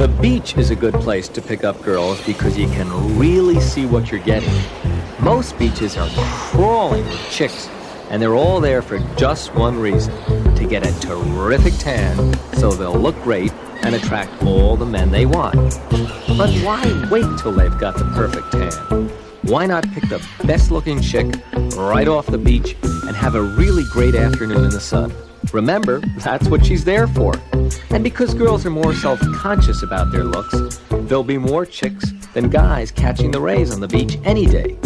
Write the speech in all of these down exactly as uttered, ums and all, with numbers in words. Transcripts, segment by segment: The beach is a good place to pick up girls because you can really see what you're getting. Most beaches are crawling with chicks, and they're all there for just one reason, to get a terrific tan so they'll look great and attract all the men they want. But why wait till they've got the perfect tan? Why not pick the best-looking chick right off the beach and have a really great afternoon in the sun? Remember, that's what she's there for. And because girls are more self-conscious about their looks, there'll be more chicks than guys catching the rays on the beach any day.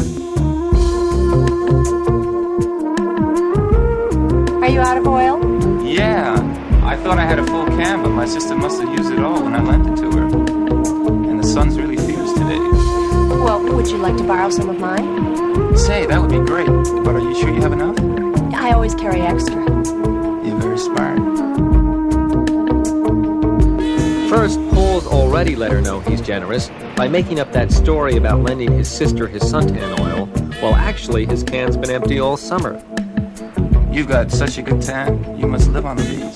Are you out of oil? Yeah. I thought I had a full can, but my sister must have used it all when I lent it to her. And the sun's really fierce today. Well, would you like to borrow some of mine? Say, that would be great. But are you sure you have enough? I always carry extra. You're very smart. First, Paul's already let her know he's generous by making up that story about lending his sister his suntan oil, while actually his can's been empty all summer. You've got such a good tan, you must live on the beach.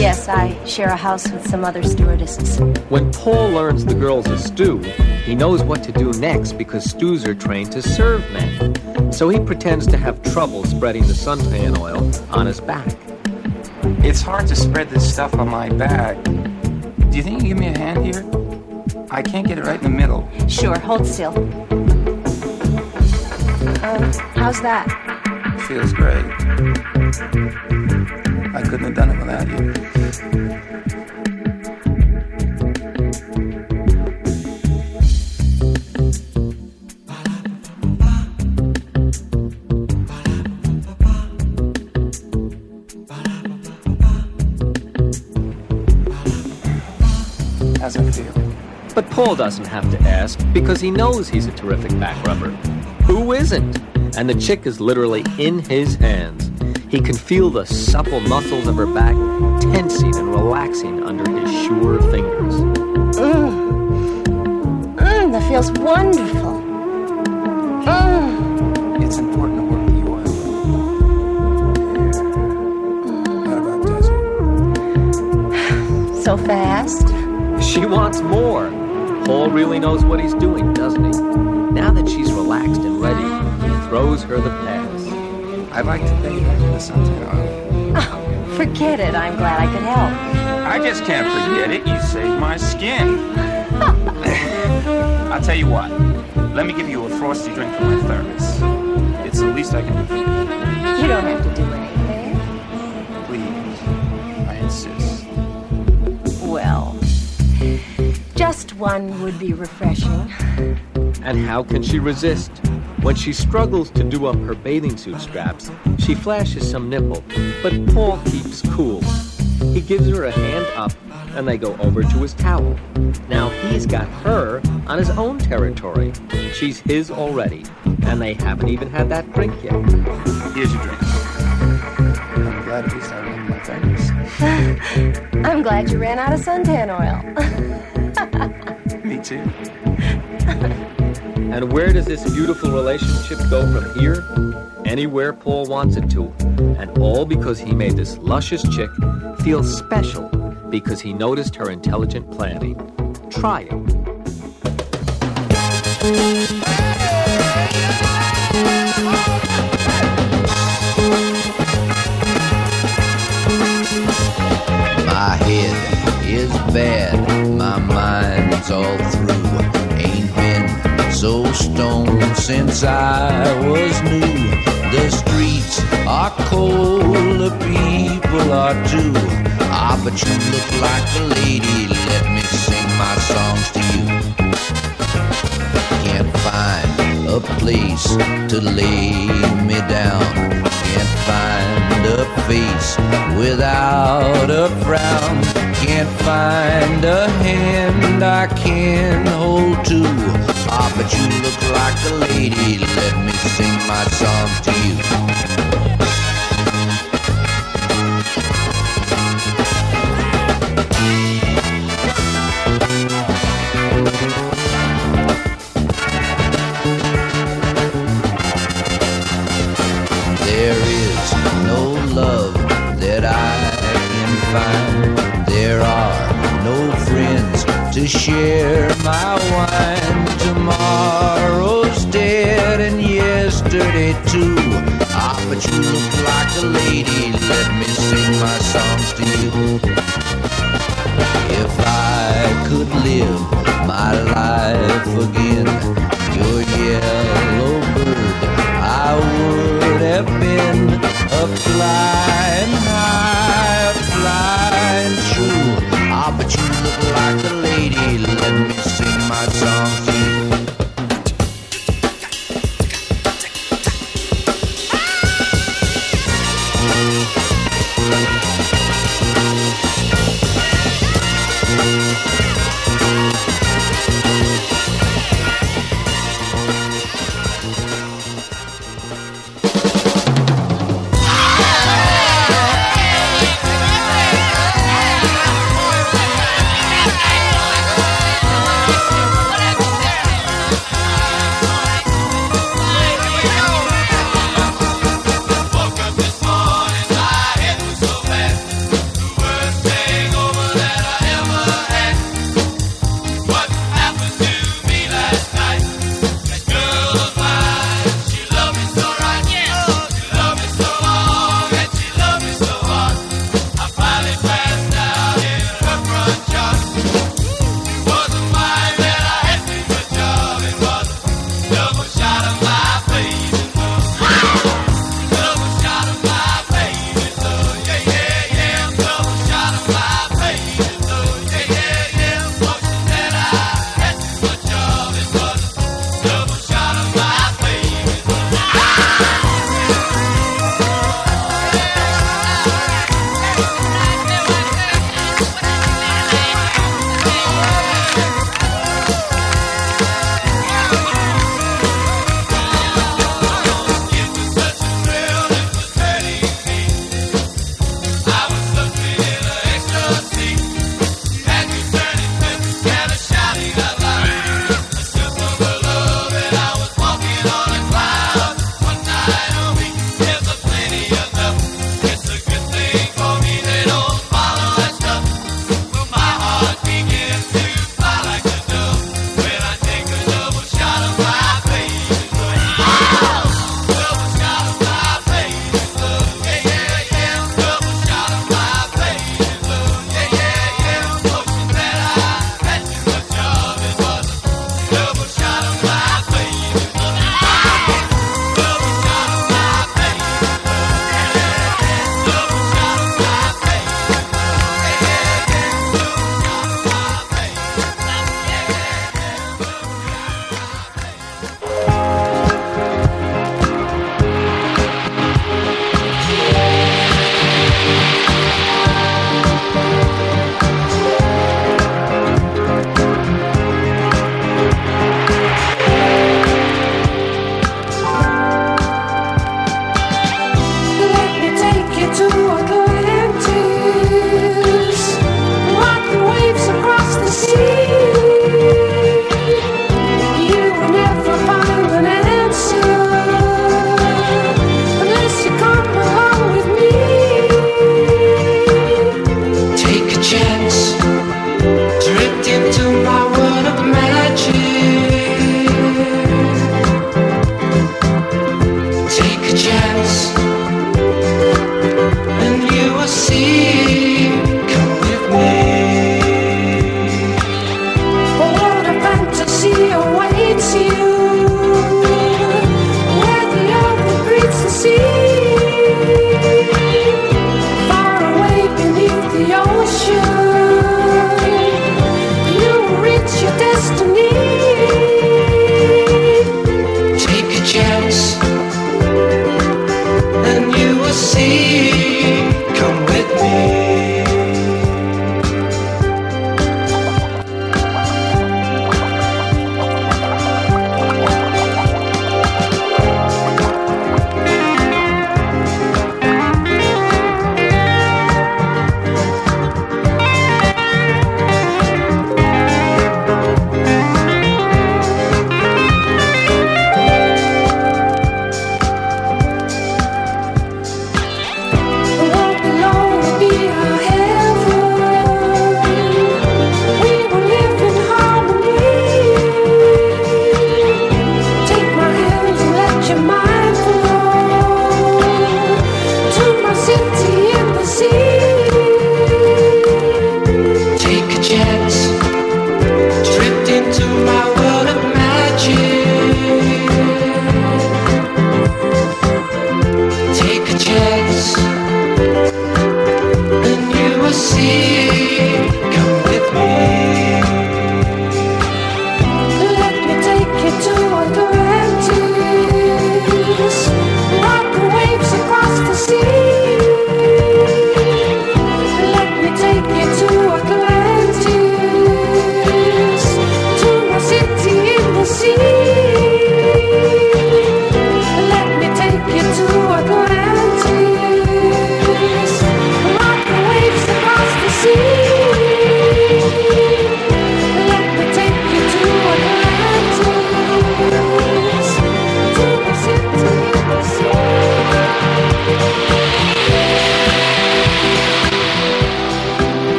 Yes, I share a house with some other stewardesses. When Paul learns the girl's a stew, he knows what to do next because stews are trained to serve men. So he pretends to have trouble spreading the suntan oil on his back. It's hard to spread this stuff on my back. Do you think you can give me a hand here? I can't get it right in the middle. Sure, hold still. Um, how's that? Feels great. I couldn't have done it without you. How's it feel? But Paul doesn't have to ask because he knows he's a terrific back rubber. Who isn't? And the chick is literally in his hands. He can feel the supple muscles of her back tensing and relaxing under his sure fingers. Mmm. Mmm, that feels wonderful. Mmm. It's important to work with you, Isla. How about Desert? So fast. She wants more. Paul really knows what he's doing, doesn't he? Now that she's relaxed and ready, throws her the pass. I like to bathe in the suntan. Oh, forget it. I'm glad I could help. I just can't forget it. You saved my skin. I'll tell you what. Let me give you a frosty drink from my thermos. It's the least I can do for you. You don't have to do anything. Please. I insist. Well, just one would be refreshing. And how can she resist? When she struggles to do up her bathing suit straps, she flashes some nipple, but Paul keeps cool. He gives her a hand up, and they go over to his towel. Now he's got her on his own territory. She's his already, and they haven't even had that drink yet. Here's your drink. I'm glad at least I ran my fingers. I'm glad you ran out of suntan oil. Me too. And where does this beautiful relationship go from here? Anywhere Paul wants it to. And all because he made this luscious chick feel special because he noticed her intelligent planning. Try it. My head is bad. My mind's all through. Ain't been so stoned since I was new. The streets are cold, the people are too. Ah, but you look like a lady, let me sing my songs to you. Can't find a place to lay me down. Can't find a face without a frown. Can't find a hand I can hold to. Ah, but you look like a lady, let me sing my songs to you. There is no love that I can find. There are no friends share my wine. Tomorrow's dead and yesterday too. Ah, but you look like a lady. Let me sing my songs to you. If I could live my life again, your yellow bird I would have been, a flying high, a flying true. Ah, but you look like a lady. Let me sing my songs to you.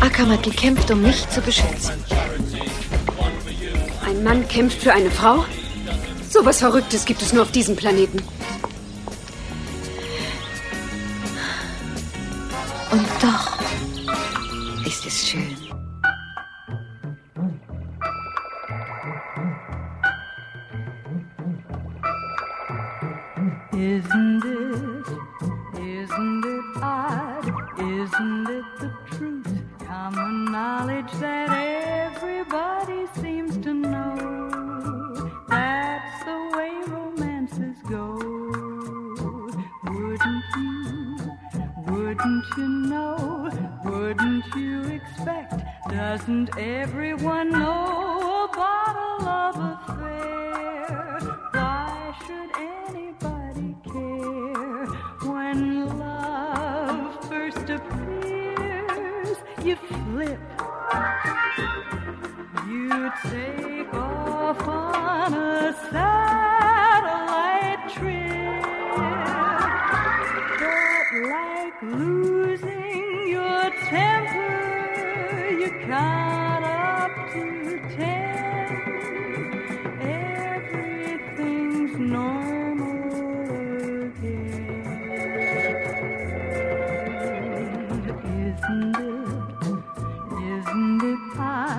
Ackermantel kämpft, um mich zu beschützen. Ein Mann kämpft für eine Frau? So was Verrücktes gibt es nur auf diesem Planeten. Und doch ist es schön. Isn't it, isn't it odd, isn't it the truth? Common knowledge that everybody seems to know. That's the way romances go. Wouldn't you, wouldn't you know, wouldn't you expect? Doesn't everyone know a bottle of affair? Why should anybody care when love first appears? You flip, you take off on a satellite trip, but like losing your temper, you count up to ten, everything's normal. Bye.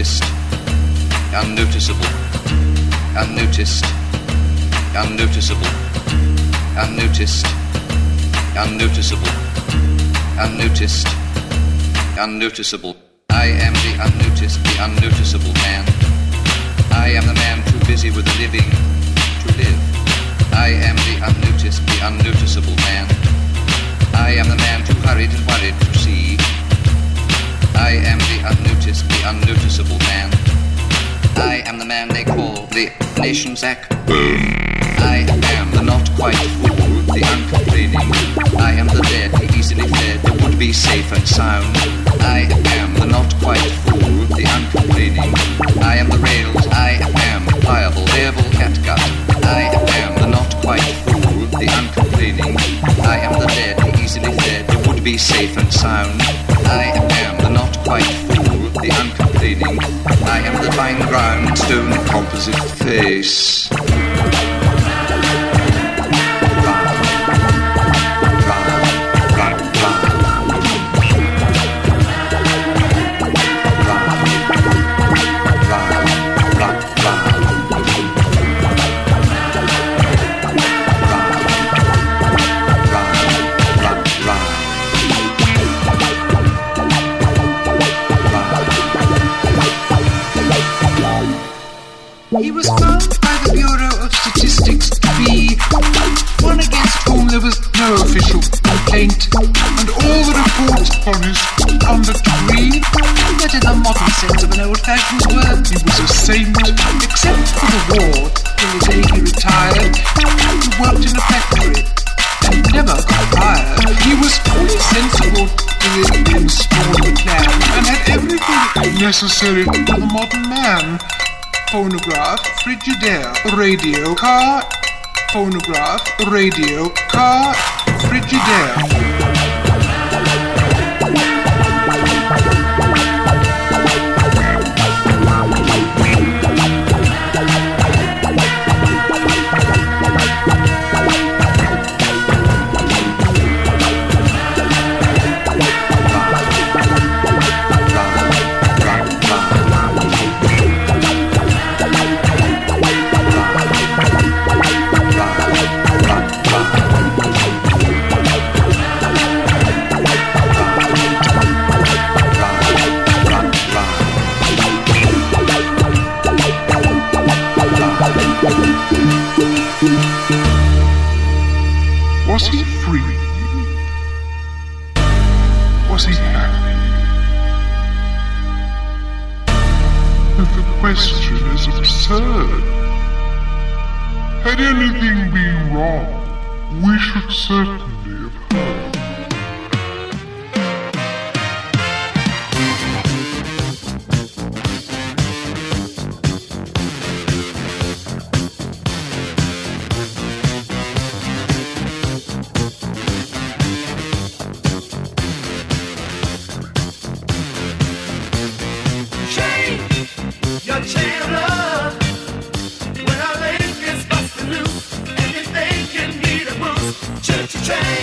unnoticed, unnoticeable, unnoticed, unnoticeable, unnoticed, unnoticeable, unnoticed, unnoticeable. I am the unnoticed, the unnoticeable man. I am the man too busy with the living to live. I am the unnoticed, the unnoticeable man. I am the man too hurried and worried to see. I am the unnoticed, the unnoticeable man. I am the man they call the nation's act. I am the not quite fool, the uncomplaining. I am the dead, the easily fed, the would-be safe and sound. I am the not quite fool, the uncomplaining. I am the rails, I am the pliable, level catgut. I am the not quite fool, the uncomplaining. I am the dead, the easily fed, the would-be safe and sound. I am the not quite fool, the uncomplaining. I am the fine ground, stone composite face. He was found by the Bureau of Statistics to be one against whom there was no official complaint, and all the reports upon his conduct agreed that in the modern sense of an old-fashioned word he was a saint, except for the war, till the day he retired, and worked in a factory, and never got fired. He was fully sensible to the installed plan, and had everything necessary for the modern man. Phonograph, Frigidaire, radio, car, phonograph, radio, car, Frigidaire. Was he free? Was he happy? The question is absurd. Had anything been wrong, we should certainly have heard. Change.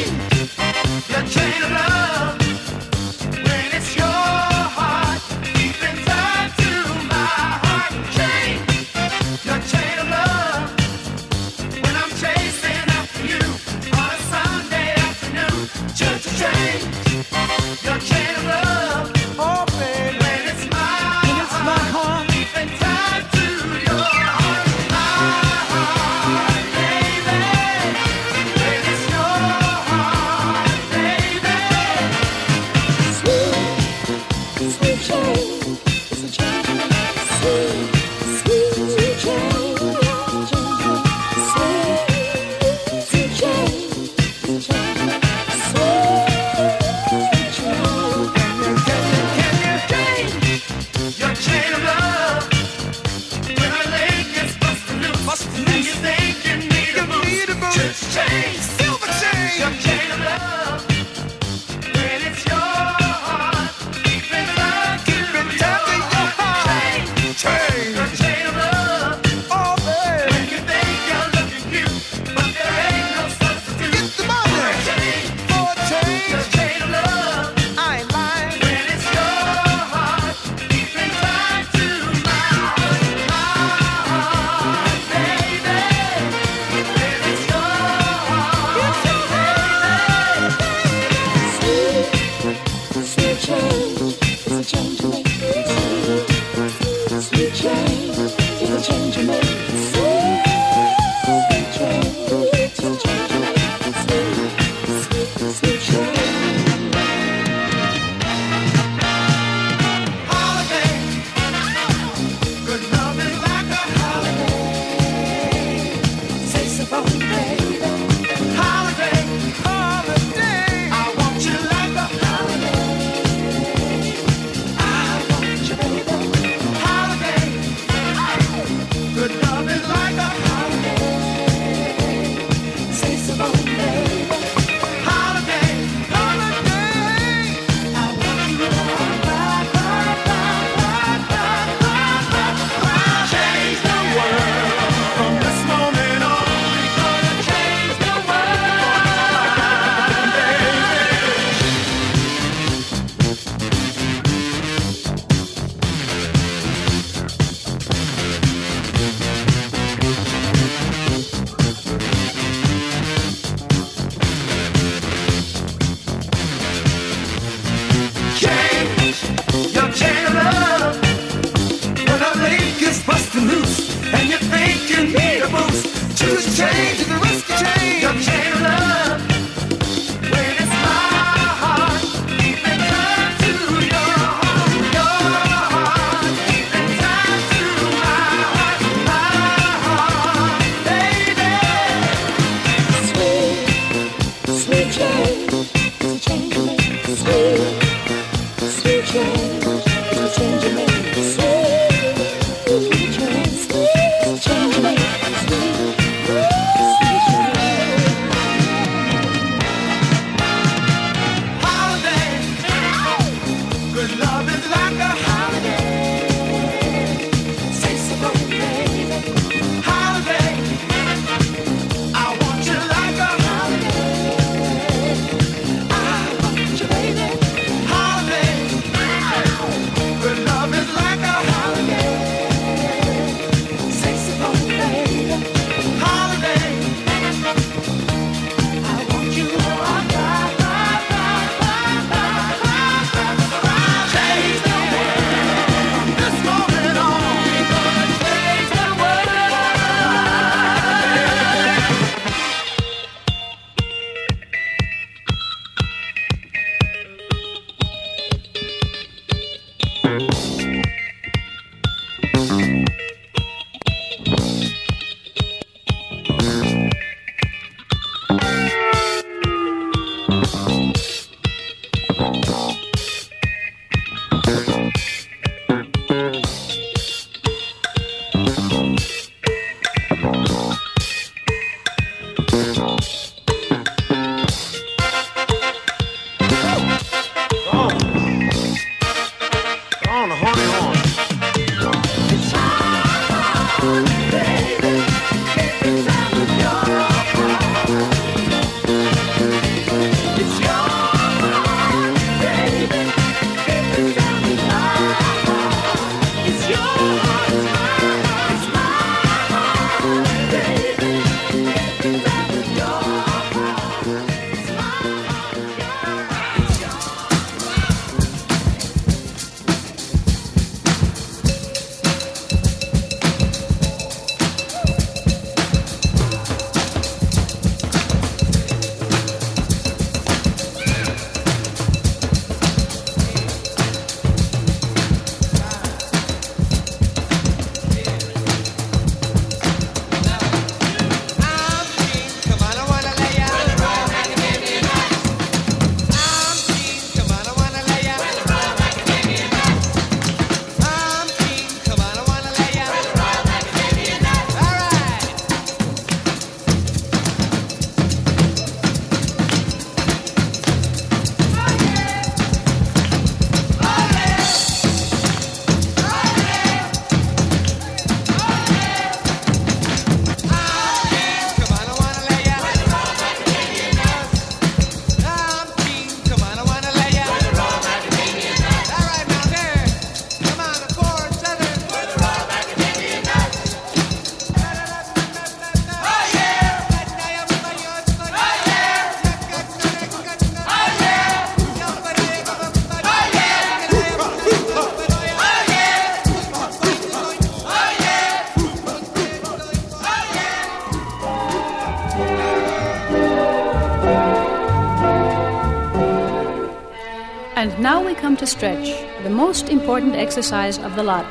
To stretch, the most important exercise of the lot,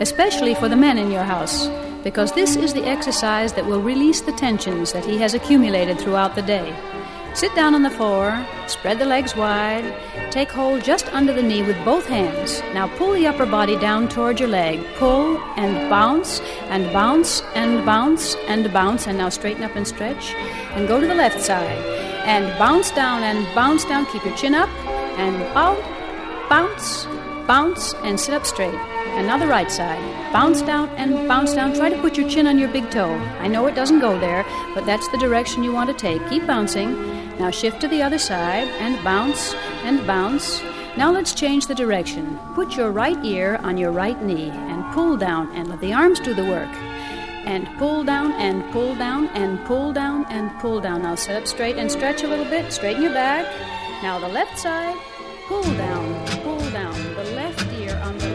especially for the men in your house, because this is the exercise that will release the tensions that he has accumulated throughout the day. Sit down on the floor, spread the legs wide, take hold just under the knee with both hands. Now pull the upper body down toward your leg. Pull and bounce and bounce and bounce and bounce. And now straighten up and stretch and go to the left side. And bounce down and bounce down. Keep your chin up and bounce, bounce, bounce and sit up straight. And now the right side. Bounce down and bounce down. Try to put your chin on your big toe. I know it doesn't go there, but that's the direction you want to take. Keep bouncing. Now shift to the other side and bounce and bounce. Now let's change the direction. Put your right ear on your right knee and pull down and let the arms do the work. And pull down and pull down and pull down and pull down. Now sit up straight and stretch a little bit. Straighten your back. Now the left side. Pull down, pull down. The left ear on the left.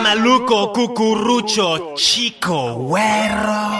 Maluco, cucurucho, chico, güero.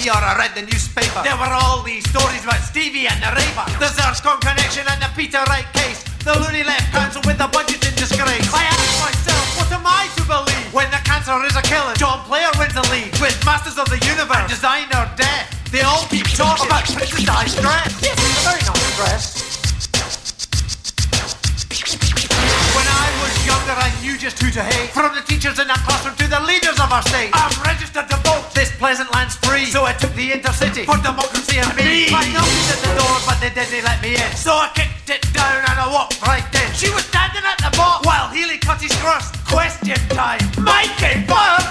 T V or I read the newspaper. There were all these stories about Stevie and the raper, the Zerscon connection and the Peter Wright case, the loony left council with the budget in disgrace. I asked myself, what am I to believe? When the cancer is a killer, John Player wins the league. With Masters of the Universe and Design or Death, they all keep talking about Princess Di's dress. Yes, it's a very nice dress. Younger, I knew just who to hate, from the teachers in our classroom to the leaders of our state. I'm registered to vote, this pleasant land's free, so I took the intercity for democracy and me. I knocked at the door but they didn't let me in, so I kicked it down and I walked right in. She was standing at the bar while Healy cut his crust. Question time, Mikey Buck.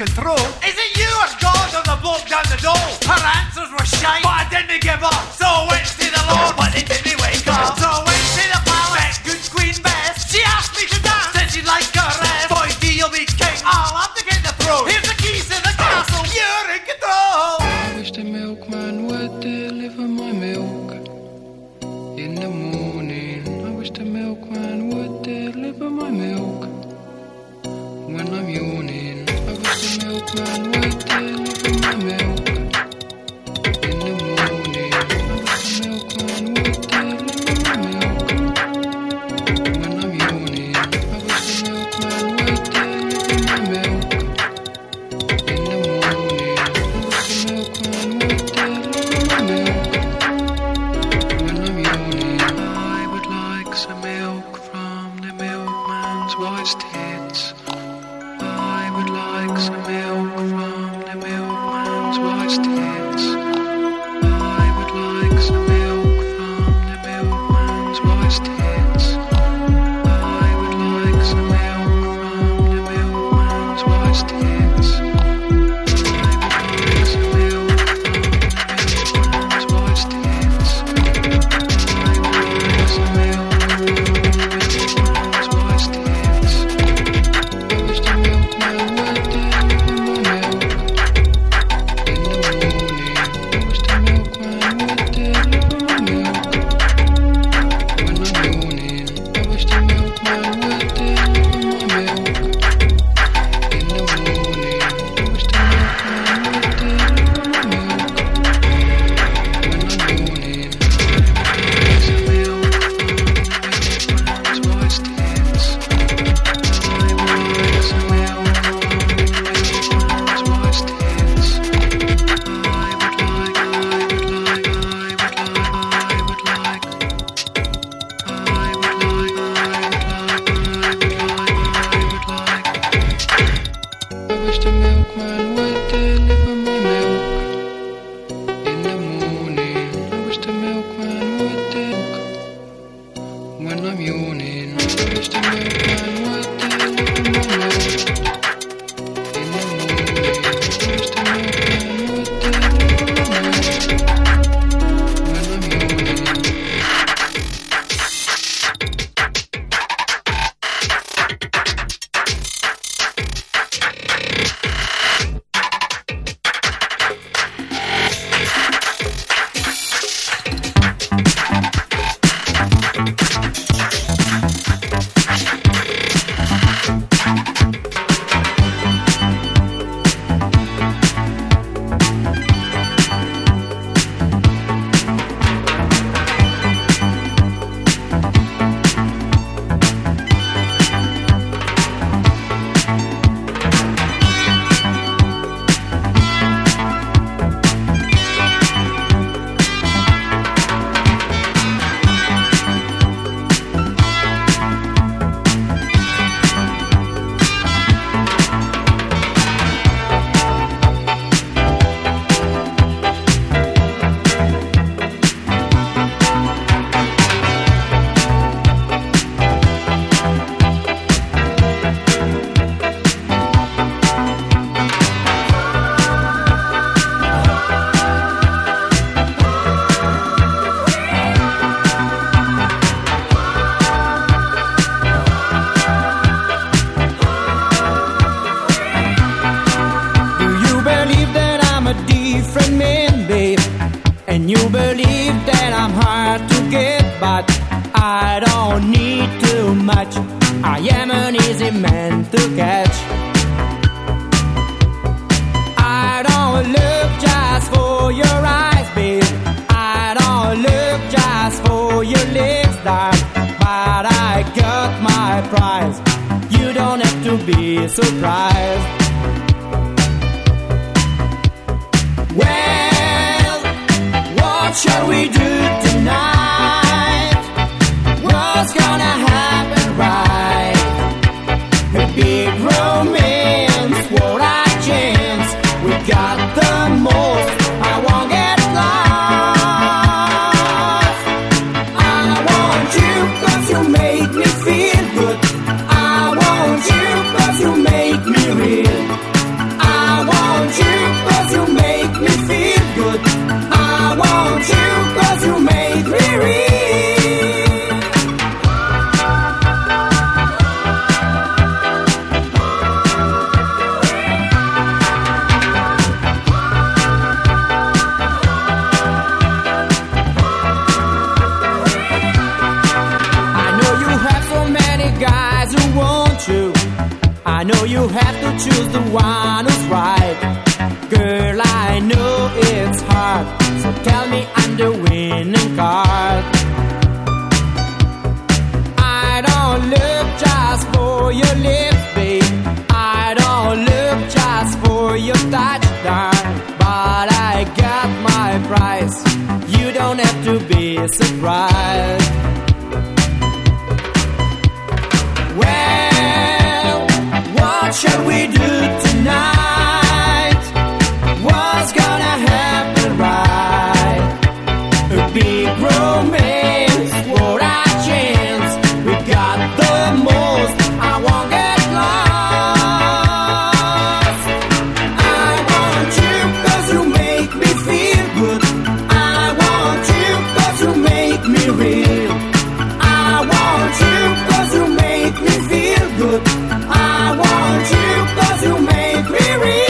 Control. Is it you or God or the bloke down the door? Her answers were shite, but I didn't give up. So I went to the Lord, but he didn't wake up. So I went to the palace, met good Queen Bess. She asked me to dance, said she liked her ass. Boy, D, you'll be king, I'll have to get the throne. Here's the keys to the castle, you're in control. I wish the milkman would deliver my milk in the morning. I wish the milkman would deliver my milk when I'm yawning. The milkman would deliver my milk in the morning. The milkman would deliver my milk when I'm yawning. I wish the milkman would deliver my milk in the morning. I wish the milkman would deliver my milk when I'm yawning. I would like some milk from the milkman's wise tits. I would like some milk from the milkman's wife's tits. I would like some milk from the milkman's wife's tits. I would like some milk from the milkman's wife's tits. I would like some milk from the milkman's wife's tits. I would like some milk from the milkman's wife's tits. I wish the milkman would deliver my milk in the morning. a man to catch. I don't look just for your eyes, babe. I don't look just for your lips, darling. But I got my prize. You don't have to be surprised. Well, what shall we do tonight? What's gonna happen right? A big romance, what I chance. We got the most. I won't get lost. I want you 'cause you make me feel good. I want you 'cause you make me real. I want you 'cause you make me feel good. I want you 'cause you make me real. I know you have to choose the one who's right. Girl, I know it's hard, so tell me I'm the winning card. I don't look just for your lips, babe. I don't look just for your touch, darling. But I got my prize. You don't have to be surprised. Well, what shall we do tonight? What's gonna happen right? A big romance, what a chance. We got the most, I won't get lost. I want you 'cause you make me feel good. I want you 'cause you make me real. I want you 'cause you make me feel good. I want you 'cause you make me real.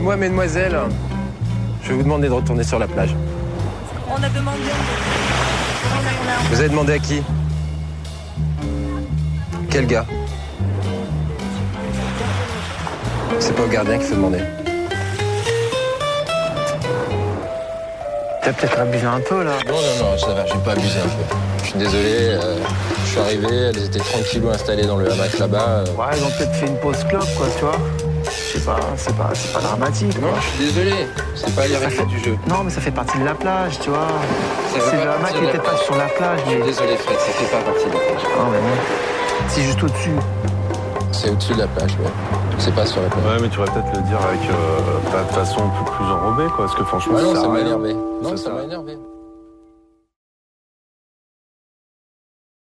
Excusez-moi, mesdemoiselles, je vais vous demander de retourner sur la plage. On a demandé... Vous avez demandé à qui? Quel gars? C'est pas au gardien qu'il faut demander. T'as peut-être abusé un peu, là. Non, non, non, ça va, j'ai pas abusé un peu. Je suis désolé, euh, je suis arrivé, elles étaient tranquillement installées dans le hamac là-bas. Euh... Ouais, elles ont peut-être fait une pause clope, quoi, tu vois. Je sais pas, c'est pas, pas dramatique. Non, je suis désolé, c'est pas l'irréalité du jeu. Non, mais ça fait partie de la plage, tu vois. C'est le hamac qui était pas sur la plage. Je suis désolé, Fred, ça fait pas partie de la plage. Ah, ouais, ouais. C'est juste au-dessus. C'est au-dessus de la plage, ouais. C'est pas sur la plage. Ouais, mais tu vas peut-être le dire avec euh, ta façon plus enrobée, quoi. Parce que franchement, ah non, ça m'a énervé. Non, ça m'a énervé.